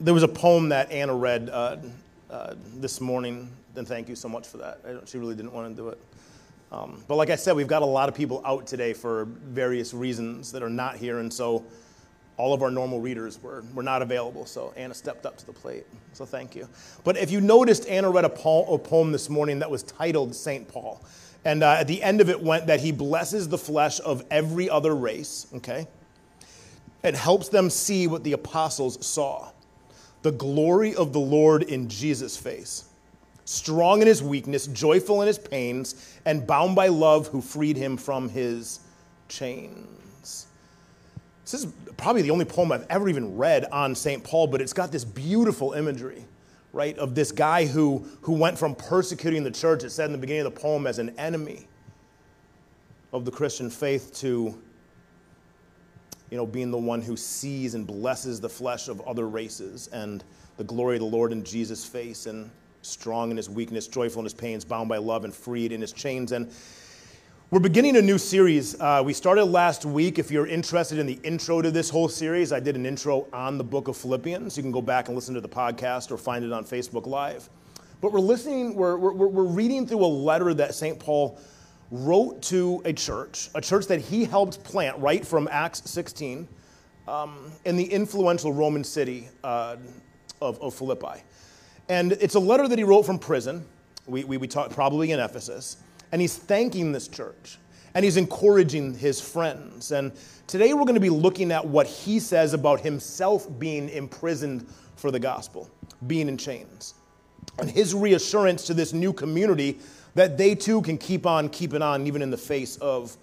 There was a poem that Anna read this morning, and thank you so much for that. She really didn't want to do it. But like I said, we've got a lot of people out today for various reasons that are not here, and so all of our normal readers were not available, so Anna stepped up to the plate, so thank you. But if you noticed, Anna read a poem this morning that was titled St. Paul, and at the end of it went that he blesses the flesh of every other race, okay? It helps them see what the apostles saw, the glory of the Lord in Jesus' face, strong in his weakness, joyful in his pains, and bound by love who freed him from his chains. This is probably the only poem I've ever even read on St. Paul, but it's got this beautiful imagery, right, of this guy who went from persecuting the church, it said in the beginning of the poem, as an enemy of the Christian faith to being the one who sees and blesses the flesh of other races and the glory of the Lord in Jesus' face and strong in his weakness, joyful in his pains, bound by love and freed in his chains. And we're beginning a new series. We started last week. If you're interested in the intro to this whole series, I did an intro on the book of Philippians. You can go back and listen to the podcast or find it on Facebook Live. But we're reading through a letter that St. Paul wrote to a church that he helped plant right from Acts 16 in the influential Roman city of Philippi. And it's a letter that he wrote from prison. We talked probably in Ephesus. And he's thanking this church. And he's encouraging his friends. And today we're going to be looking at what he says about himself being imprisoned for the gospel, being in chains. And his reassurance to this new community that they too can keep on keeping on even in the face of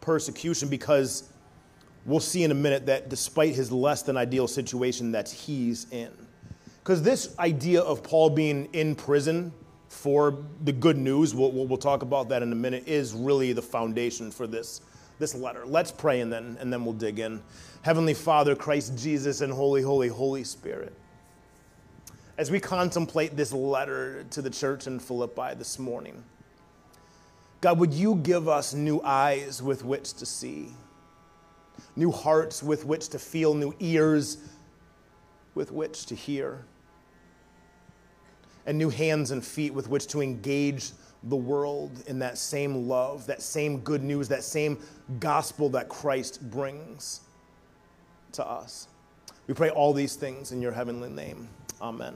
persecution, because we'll see in a minute that despite his less than ideal situation that he's in. Because this idea of Paul being in prison for the good news, we'll talk about that in a minute, is really the foundation for this letter. Let's pray and then we'll dig in. Heavenly Father, Christ Jesus, and Holy, Holy, Holy Spirit, as we contemplate this letter to the church in Philippi this morning, God, would you give us new eyes with which to see, new hearts with which to feel, new ears with which to hear, and new hands and feet with which to engage the world in that same love, that same good news, that same gospel that Christ brings to us. We pray all these things in your heavenly name. Amen.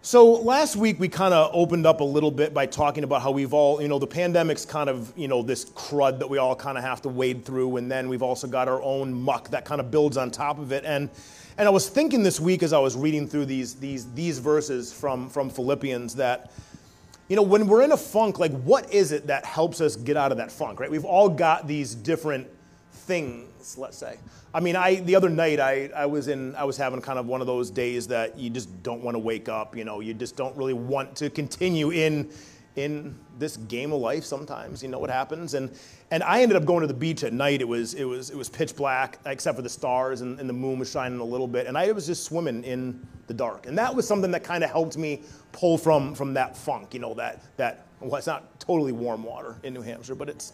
So last week we kind of opened up a little bit by talking about how we've all, the pandemic's kind of, this crud that we all kind of have to wade through, and then we've also got our own muck that kind of builds on top of it. And I was thinking this week as I was reading through these verses from Philippians that, when we're in a funk, like what is it that helps us get out of that funk, right? We've all got these different things, let's say. The other night I was having kind of one of those days that you just don't want to wake up, you just don't really want to continue in this game of life sometimes, what happens. And I ended up going to the beach at night. It was pitch black except for the stars and the moon was shining a little bit, and I was just swimming in the dark. And that was something that kind of helped me pull from that funk, well, it's not totally warm water in New Hampshire, but it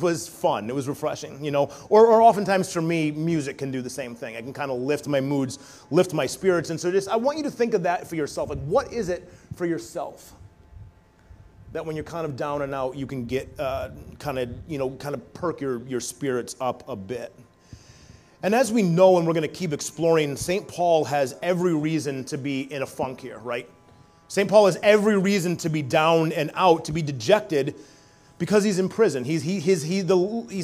was fun. It was refreshing, Or oftentimes for me, music can do the same thing. I can kind of lift my moods, lift my spirits. And so I want you to think of that for yourself. Like, what is it for yourself that when you're kind of down and out, you can get kind of perk your spirits up a bit? And as we know, and we're going to keep exploring, St. Paul has every reason to be in a funk here, right? St. Paul has every reason to be down and out, to be dejected, because he's in prison. He's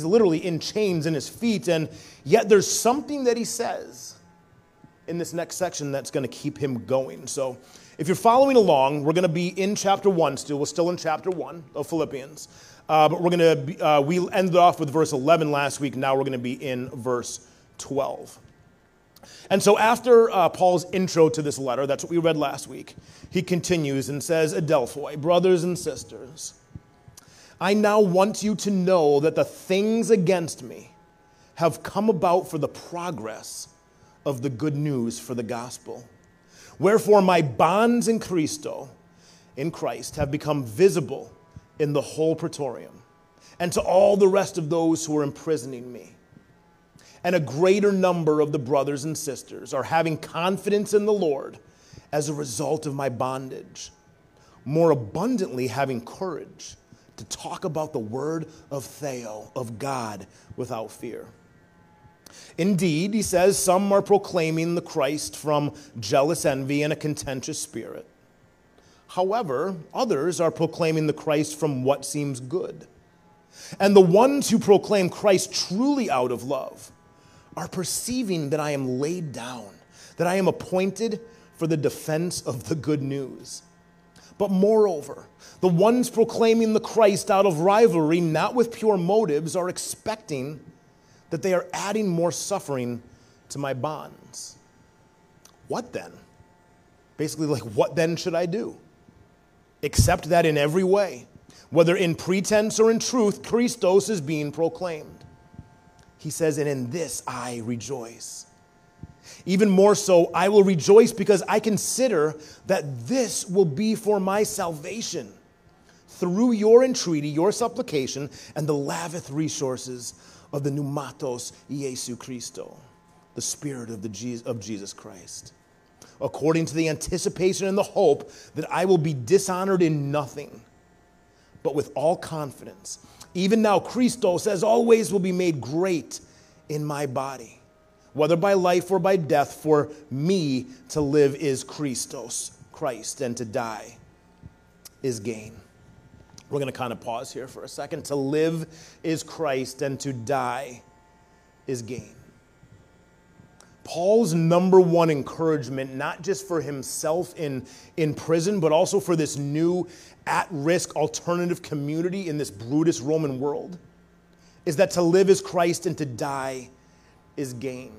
literally in chains in his feet, and yet there's something that he says in this next section that's going to keep him going. So if you're following along, we're going to be in chapter 1 still. We're still in chapter 1 of Philippians. But we're going to we ended off with verse 11 last week. Now we're going to be in verse 12. And so after Paul's intro to this letter, that's what we read last week, he continues and says, Adelphoi, brothers and sisters, I now want you to know that the things against me have come about for the progress of the good news for the gospel. Wherefore my bonds in Christo, in Christ, have become visible in the whole praetorium and to all the rest of those who are imprisoning me. and a greater number of the brothers and sisters are having confidence in the Lord as a result of my bondage, more abundantly having courage to talk about the word of Theo, of God, without fear. Indeed, he says, some are proclaiming the Christ from jealous envy and a contentious spirit. However, others are proclaiming the Christ from what seems good. And the ones who proclaim Christ truly out of love are perceiving that I am laid down, that I am appointed for the defense of the good news. But moreover, the ones proclaiming the Christ out of rivalry, not with pure motives, are expecting that they are adding more suffering to my bonds. What then? Basically, what then should I do? Accept that in every way, whether in pretense or in truth, Christos is being proclaimed. He says, and in this I rejoice. Even more so, I will rejoice because I consider that this will be for my salvation through your entreaty, your supplication, and the lavish resources of the pneumatos Iesu Christo, the Spirit of Jesus Christ, according to the anticipation and the hope that I will be dishonored in nothing, but with all confidence. Even now, Christos, as always, will be made great in my body, whether by life or by death. For me to live is Christos, Christ, and to die is gain. We're going to kind of pause here for a second. To live is Christ, and to die is gain. Paul's number one encouragement, not just for himself in prison, but also for this new at-risk alternative community in this Brutus Roman world, is that to live is Christ and to die is gain.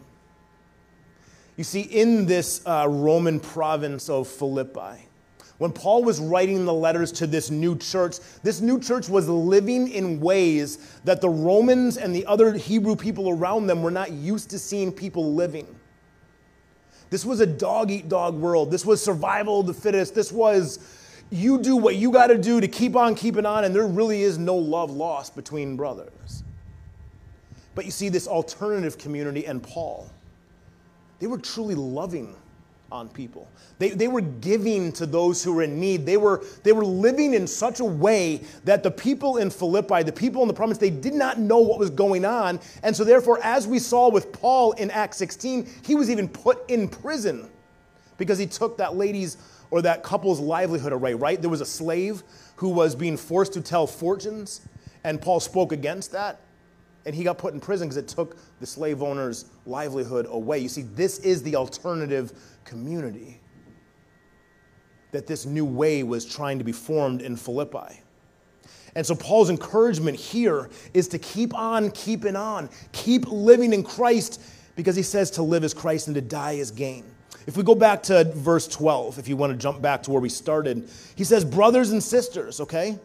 You see, in this Roman province of Philippi, when Paul was writing the letters to this new church was living in ways that the Romans and the other Hebrew people around them were not used to seeing people living. This was a dog-eat-dog world. This was survival of the fittest. This was, you do what you got to do to keep on keeping on, and there really is no love lost between brothers. But you see, this alternative community and Paul, they were truly loving on people. They were giving to those who were in need. They were living in such a way that the people in Philippi, the people in the province, they did not know what was going on. And so therefore, as we saw with Paul in Acts 16, he was even put in prison because he took that lady's or that couple's livelihood away, right? There was a slave who was being forced to tell fortunes, and Paul spoke against that. And he got put in prison because it took the slave owner's livelihood away. You see, this is the alternative community that this new way was trying to be formed in Philippi. And so Paul's encouragement here is to keep on keeping on. Keep living in Christ, because he says to live is Christ and to die is gain. If we go back to verse 12, if you want to jump back to where we started, he says, brothers and sisters, okay?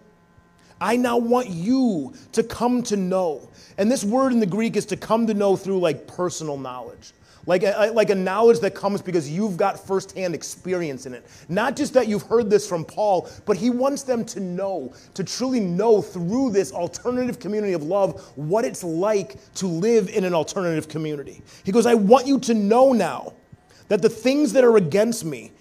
I now want you to come to know. And this word in the Greek is to come to know through personal knowledge. Like a knowledge that comes because you've got firsthand experience in it. Not just that you've heard this from Paul, but he wants them to know, to truly know through this alternative community of love what it's like to live in an alternative community. He goes, I want you to know now that the things that are against me,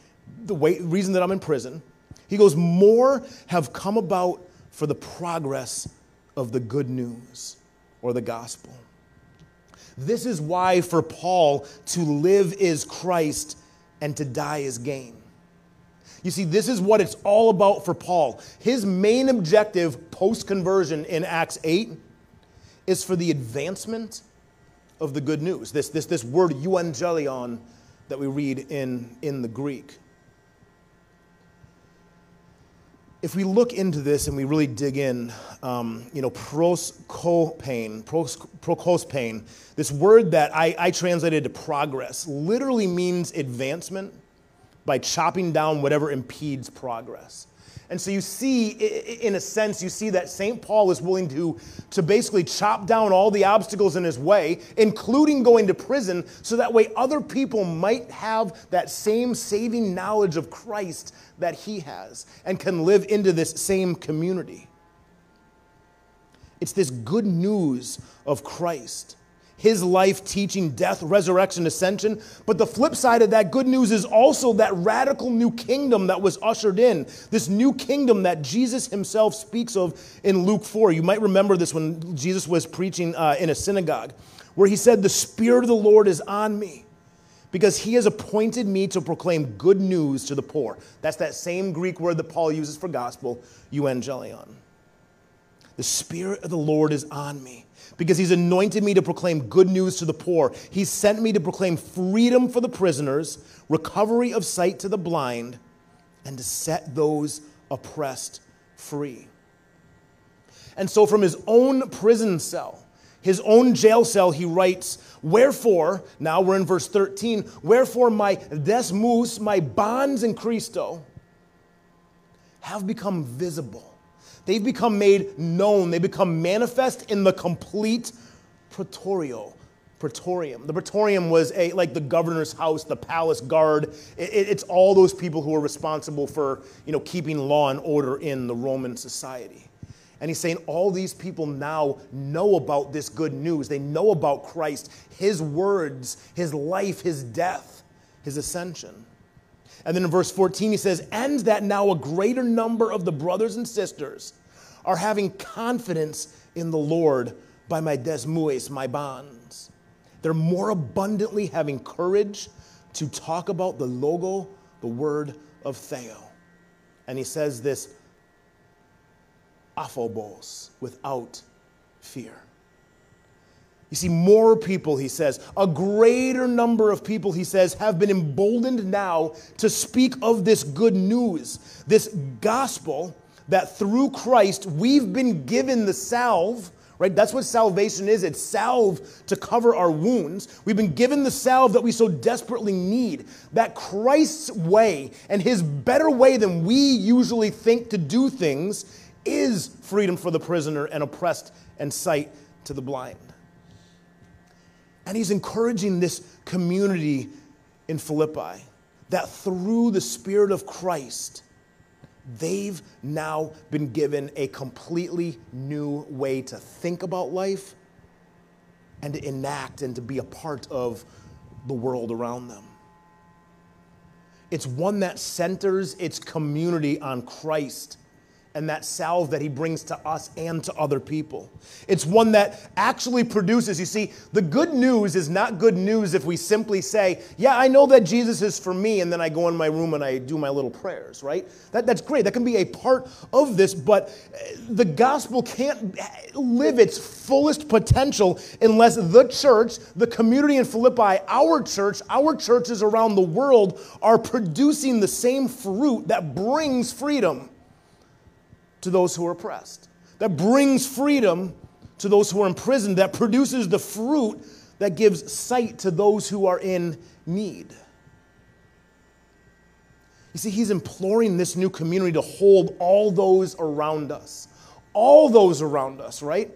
the reason that I'm in prison, he goes, more have come about for the progress of the good news or the gospel. This is why for Paul, to live is Christ and to die is gain. You see, this is what it's all about for Paul. His main objective post-conversion in Acts 8 is for the advancement of the good news. This word euangelion that we read in the Greek. If we look into this and we really dig in, prosospain, this word that I translated to progress, literally means advancement by chopping down whatever impedes progress. And so you see, in a sense, you see that St. Paul is willing to basically chop down all the obstacles in his way, including going to prison, so that way other people might have that same saving knowledge of Christ that he has and can live into this same community. It's this good news of Christ. his life, teaching, death, resurrection, ascension. But the flip side of that good news is also that radical new kingdom that was ushered in, this new kingdom that Jesus himself speaks of in Luke 4. You might remember this when Jesus was preaching in a synagogue, where he said, "The Spirit of the Lord is on me, because he has appointed me to proclaim good news to the poor." That's that same Greek word that Paul uses for gospel, euangelion. The Spirit of the Lord is on me, because he's anointed me to proclaim good news to the poor. He sent me to proclaim freedom for the prisoners, recovery of sight to the blind, and to set those oppressed free. And so from his own prison cell, his own jail cell, he writes, "Wherefore," now we're in verse 13, "wherefore my desmus, my bonds in Christo, have become visible." They've become made known. They become manifest in the complete praetorium. The praetorium was like the governor's house, the palace guard. It's all those people who are responsible for, keeping law and order in the Roman society. And he's saying all these people now know about this good news. They know about Christ, his words, his life, his death, his ascension. And then in verse 14 he says, "And that now a greater number of the brothers and sisters are having confidence in the Lord by my desmuis, my bonds." They're more abundantly having courage to talk about the logo, the word of Theo. And he says this, "Aphobos," without fear. You see, more people, he says, a greater number of people, he says, have been emboldened now to speak of this good news, this gospel that through Christ we've been given the salve, right? That's what salvation is. It's salve to cover our wounds. We've been given the salve that we so desperately need, that Christ's way and his better way than we usually think to do things is freedom for the prisoner and oppressed and sight to the blind. And he's encouraging this community in Philippi that through the Spirit of Christ, they've now been given a completely new way to think about life and to enact and to be a part of the world around them. It's one that centers its community on Christ and that salve that he brings to us and to other people. It's one that actually produces, you see, the good news is not good news if we simply say, "Yeah, I know that Jesus is for me," and then I go in my room and I do my little prayers, right? That's great, that can be a part of this, but the gospel can't live its fullest potential unless the church, the community in Philippi, our church, our churches around the world are producing the same fruit that brings freedom to those who are oppressed, that brings freedom to those who are imprisoned, that produces the fruit that gives sight to those who are in need. You see, he's imploring this new community to hold all those around us, right?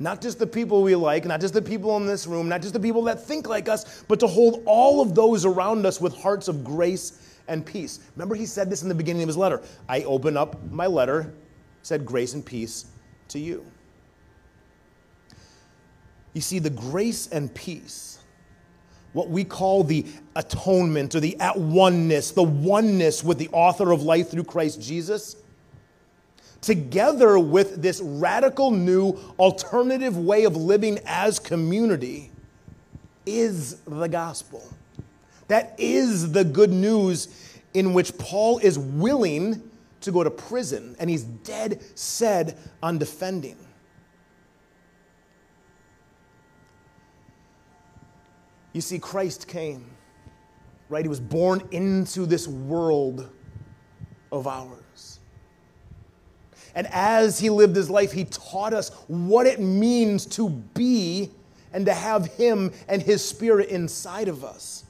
Not just the people we like, not just the people in this room, not just the people that think like us, but to hold all of those around us with hearts of grace and peace. Remember, he said this in the beginning of his letter. I open up my letter, said grace and peace to you. You see, the grace and peace, what we call the atonement or the at-oneness, the oneness with the author of life through Christ Jesus, together with this radical new alternative way of living as community, is the gospel. That is the good news in which Paul is willing to go to prison, and he's dead set on defending. You see, Christ came, right? He was born into this world of ours. And as he lived his life, he taught us what it means to be and to have him and his Spirit inside of us.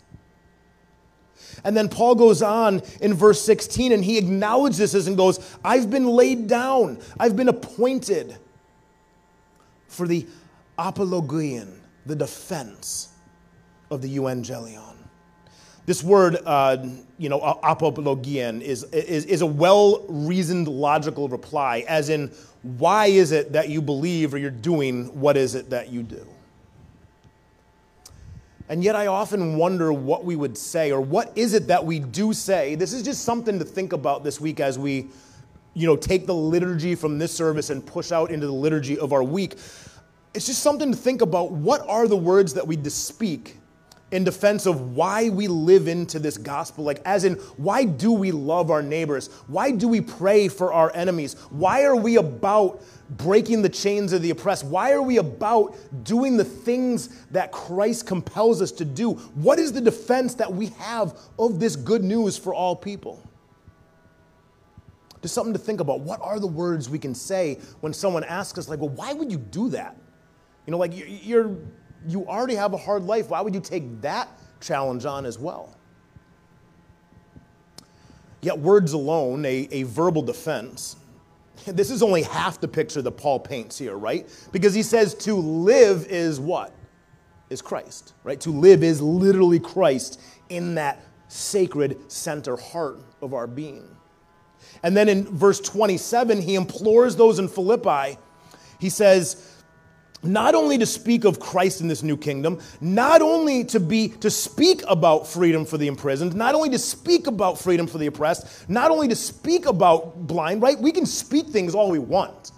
And then Paul goes on in verse 16, and he acknowledges this and goes, I've been laid down. I've been appointed for the apologian, the defense of the euangelion. This word, apologian, is a well-reasoned, logical reply, as in, why is it that you believe or you're doing what is it that you do? And yet I often wonder what we would say, or what is it that we do say. This is just something to think about this week as we, take the liturgy from this service and push out into the liturgy of our week. It's just something to think about. What are the words that we speak in defense of why we live into this gospel? Like, as in, why do we love our neighbors? Why do we pray for our enemies? Why are we about breaking the chains of the oppressed? Why are we about doing the things that Christ compels us to do? What is the defense that we have of this good news for all people? Just something to think about. What are the words we can say when someone asks us, like, well, why would you do that? You already have a hard life. Why would you take that challenge on as well? Yet words alone, a verbal defense, this is only half the picture that Paul paints here, right? Because he says to live is what? Is Christ, right? To live is literally Christ in that sacred center heart of our being. And then in verse 27, he implores those in Philippi, he says, not only to speak of Christ in this new kingdom, not only to speak about freedom for the imprisoned, not only to speak about freedom for the oppressed, not only to speak about blind, right? We can speak things all we want.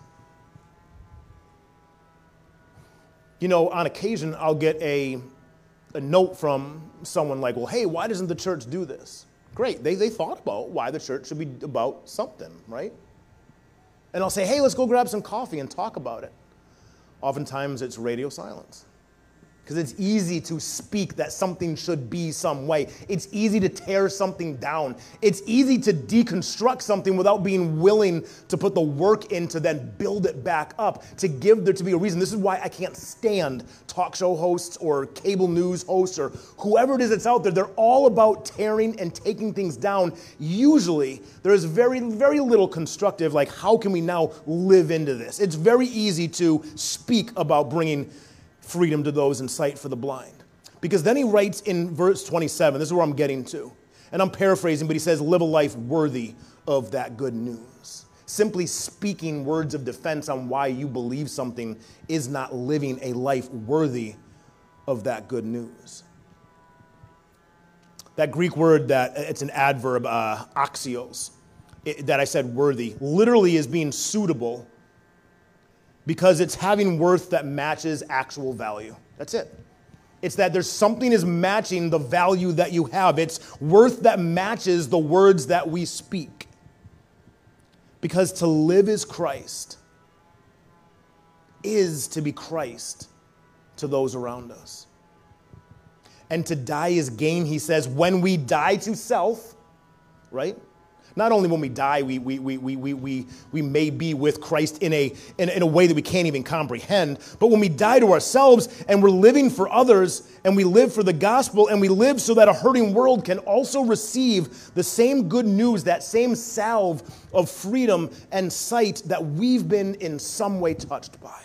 On occasion, I'll get a note from someone like, well, hey, why doesn't the church do this? Great, they thought about why the church should be about something, right? And I'll say, hey, let's go grab some coffee and talk about it. Oftentimes, it's radio silence, because it's easy to speak that something should be some way. It's easy to tear something down. It's easy to deconstruct something without being willing to put the work in to then build it back up, to give there to be a reason. This is why I can't stand talk show hosts or cable news hosts or whoever it is that's out there. They're all about tearing and taking things down. Usually, there is very, very little constructive, like, how can we now live into this? It's very easy to speak about bringing freedom to those in sight for the blind. Because then he writes in verse 27, this is where I'm getting to, and I'm paraphrasing, but he says, live a life worthy of that good news. Simply speaking words of defense on why you believe something is not living a life worthy of that good news. That Greek word, that it's an adverb, axios, that I said worthy, literally is being suitable, because it's having worth that matches actual value. That's it. It's that there's something is matching the value that you have. It's worth that matches the words that we speak. Because to live is Christ is to be Christ to those around us. And to die is gain, he says, when we die to self, right? Not only when we die, we may be with Christ in a way that we can't even comprehend, but when we die to ourselves and we're living for others, and we live for the gospel, and we live so that a hurting world can also receive the same good news, that same salve of freedom and sight that we've been in some way touched by.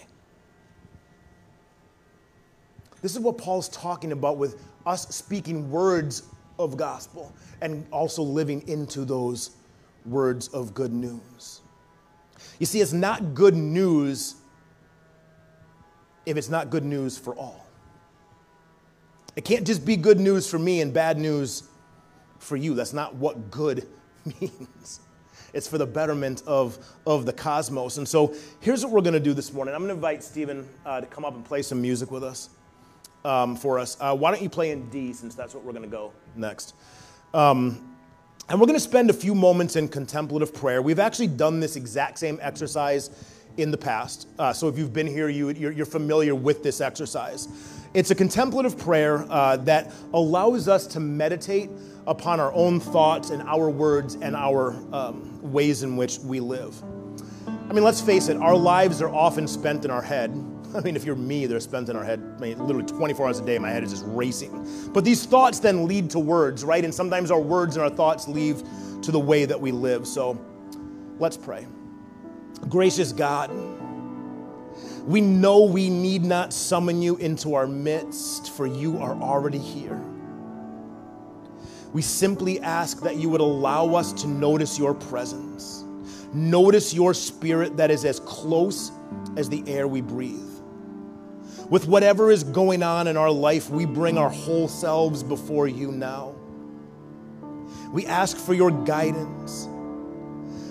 This is what Paul's talking about with us speaking words of gospel and also living into those words of good news. You see, it's not good news if it's not good news for all. It can't just be good news for me and bad news for you. That's not what good means. It's for the betterment of the cosmos. And so here's what we're going to do this morning. I'm going to invite Stephen to come up and play some music with us. For us. Why don't you play in D, since that's what we're going to go next. And we're going to spend a few moments in contemplative prayer. We've actually done this exact same exercise in the past. So if you've been here, you're familiar with this exercise. It's a contemplative prayer that allows us to meditate upon our own thoughts and our words and our ways in which we live. I mean, let's face it, our lives are often spent in our head. I mean, if you're me, they're spent in our head. I mean, literally 24 hours a day, my head is just racing. But these thoughts then lead to words, right? And sometimes our words and our thoughts lead to the way that we live. So let's pray. Gracious God, we know we need not summon you into our midst, for you are already here. We simply ask that you would allow us to notice your presence. Notice your spirit that is as close as the air we breathe. with whatever is going on in our life, we bring our whole selves before you now. We ask for your guidance,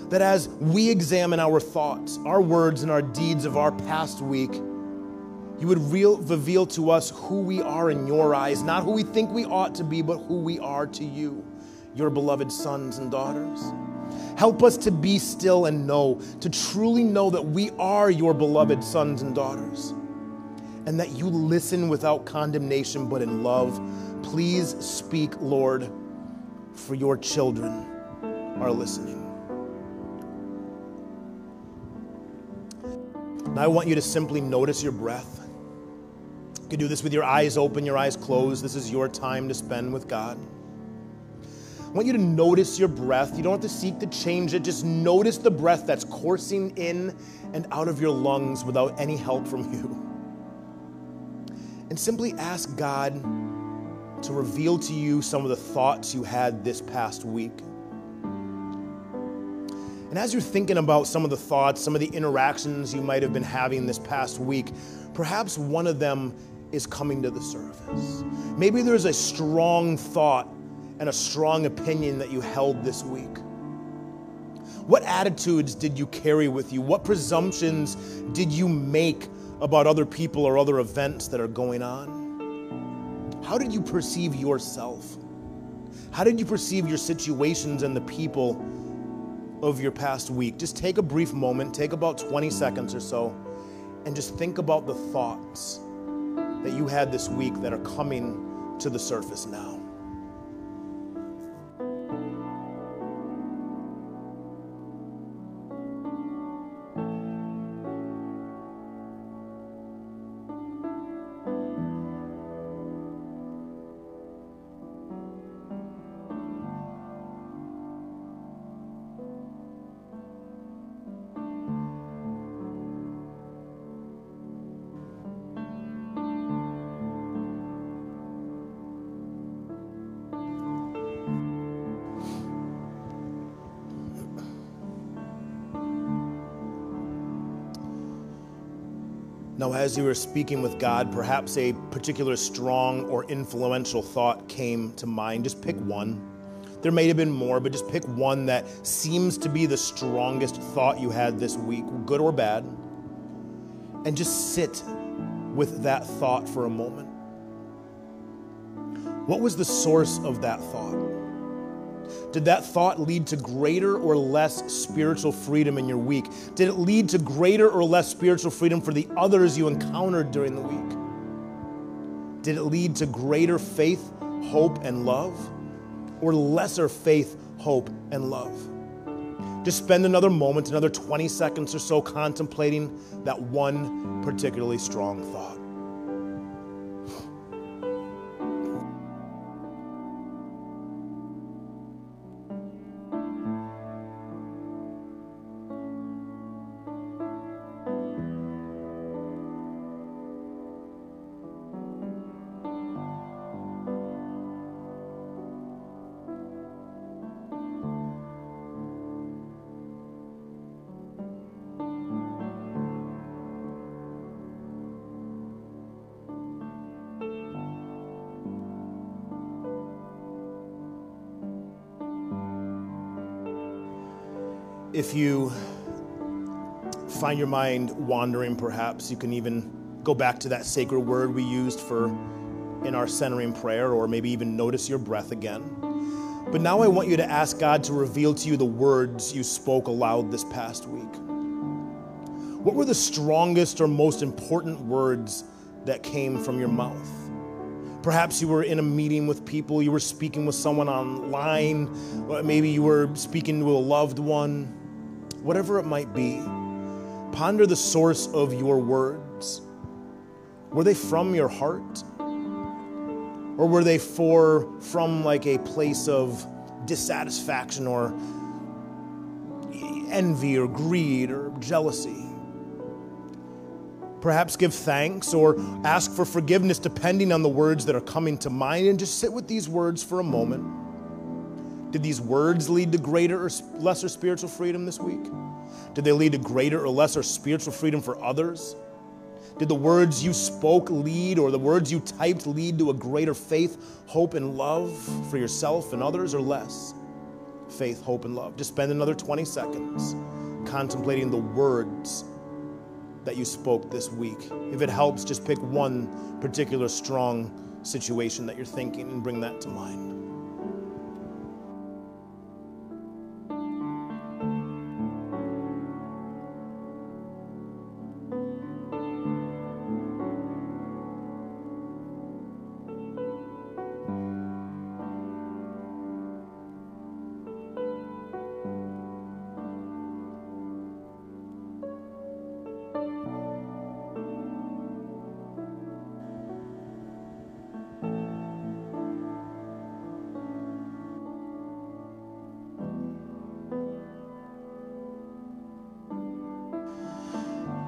that as we examine our thoughts, our words, and our deeds of our past week, you would reveal to us who we are in your eyes, not who we think we ought to be, but who we are to you, your beloved sons and daughters. Help us to be still and know, to truly know that we are your beloved sons and daughters, and that you listen without condemnation, but in love. Please speak, Lord, for your children are listening. And I want you to simply notice your breath. You can do this with your eyes open, your eyes closed. This is your time to spend with God. I want you to notice your breath. You don't have to seek to change it. Just notice the breath that's coursing in and out of your lungs without any help from you. And simply ask God to reveal to you some of the thoughts you had this past week. And as you're thinking about some of the thoughts, some of the interactions you might have been having this past week, perhaps one of them is coming to the surface. Maybe there's a strong thought and a strong opinion that you held this week. What attitudes did you carry with you? What presumptions did you make about other people or other events that are going on? How did you perceive yourself? How did you perceive your situations and the people of your past week? Just take a brief moment, take about 20 seconds or so, and just think about the thoughts that you had this week that are coming to the surface now. Now, as you were speaking with God, perhaps a particular strong or influential thought came to mind. Just pick one. There may have been more, but just pick one that seems to be the strongest thought you had this week, good or bad, and just sit with that thought for a moment. What was the source of that thought? Did that thought lead to greater or less spiritual freedom in your week? Did it lead to greater or less spiritual freedom for the others you encountered during the week? Did it lead to greater faith, hope, and love, or lesser faith, hope, and love? Just spend another moment, another 20 seconds or so, contemplating that one particularly strong thought. If you find your mind wandering, perhaps you can even go back to that sacred word we used for in our centering prayer, or maybe even notice your breath again. But now I want you to ask God to reveal to you the words you spoke aloud this past week. What were the strongest or most important words that came from your mouth? Perhaps you were in a meeting with people, you were speaking with someone online, maybe you were speaking to a loved one. Whatever it might be, ponder the source of your words. Were they from your heart? Or were they from like a place of dissatisfaction or envy or greed or jealousy? Perhaps give thanks or ask for forgiveness depending on the words that are coming to mind, and just sit with these words for a moment. Did these words lead to greater or lesser spiritual freedom this week? Did they lead to greater or lesser spiritual freedom for others? Did the words you spoke lead, or the words you typed lead to a greater faith, hope, and love for yourself and others, or less faith, hope, and love? Just spend another 20 seconds contemplating the words that you spoke this week. If it helps, just pick one particular strong situation that you're thinking and bring that to mind.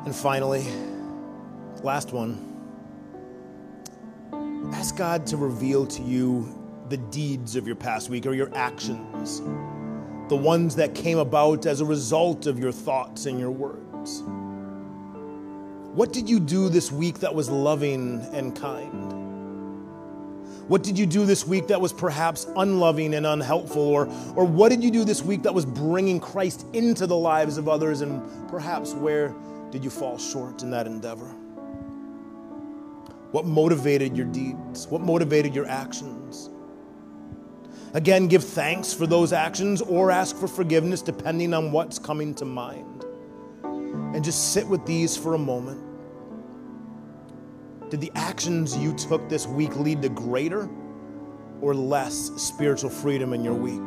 And finally, last one, ask God to reveal to you the deeds of your past week, or your actions, the ones that came about as a result of your thoughts and your words. What did you do this week that was loving and kind? What did you do this week that was perhaps unloving and unhelpful? Or what did you do this week that was bringing Christ into the lives of others, and perhaps where did you fall short in that endeavor? What motivated your deeds? What motivated your actions? Again, give thanks for those actions, or ask for forgiveness depending on what's coming to mind. And just sit with these for a moment. Did the actions you took this week lead to greater or less spiritual freedom in your week?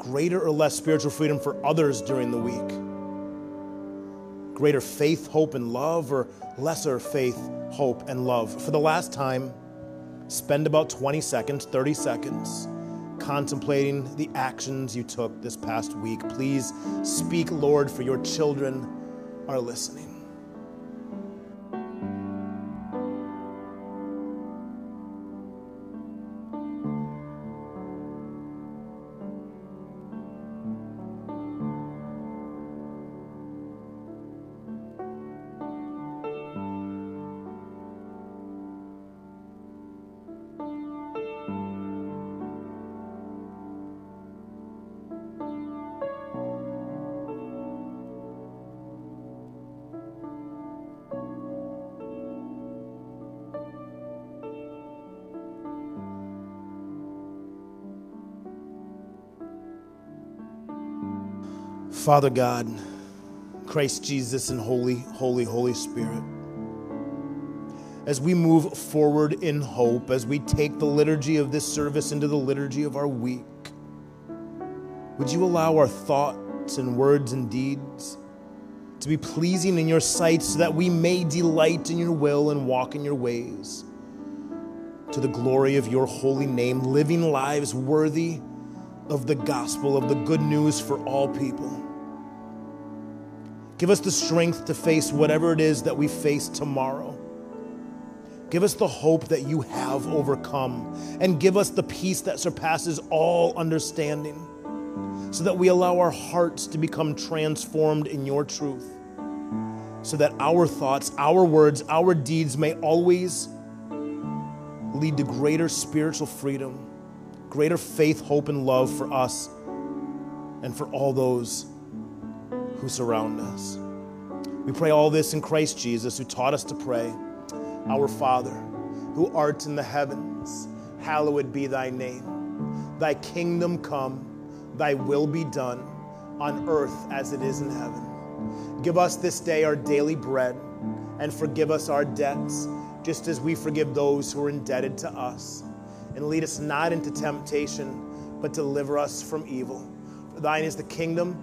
Greater or less spiritual freedom for others during the week? Greater faith, hope, and love, or lesser faith, hope, and love? For the last time, spend about 20 seconds, 30 seconds, contemplating the actions you took this past week. Please speak, Lord, for your children are listening. Father God, Christ Jesus, and Holy, Holy, Holy Spirit, as we move forward in hope, as we take the liturgy of this service into the liturgy of our week, would you allow our thoughts and words and deeds to be pleasing in your sight, so that we may delight in your will and walk in your ways, to the glory of your holy name, living lives worthy of the gospel, of the good news for all people. Give us the strength to face whatever it is that we face tomorrow. Give us the hope that you have overcome, and give us the peace that surpasses all understanding, so that we allow our hearts to become transformed in your truth, so that our thoughts, our words, our deeds may always lead to greater spiritual freedom, greater faith, hope, and love for us and for all those who surround us. We pray all this in Christ Jesus, who taught us to pray, Our Father, who art in the heavens, hallowed be thy name. Thy kingdom come, thy will be done on earth as it is in heaven. Give us this day our daily bread, and forgive us our debts, just as we forgive those who are indebted to us. And lead us not into temptation, but deliver us from evil. For thine is the kingdom,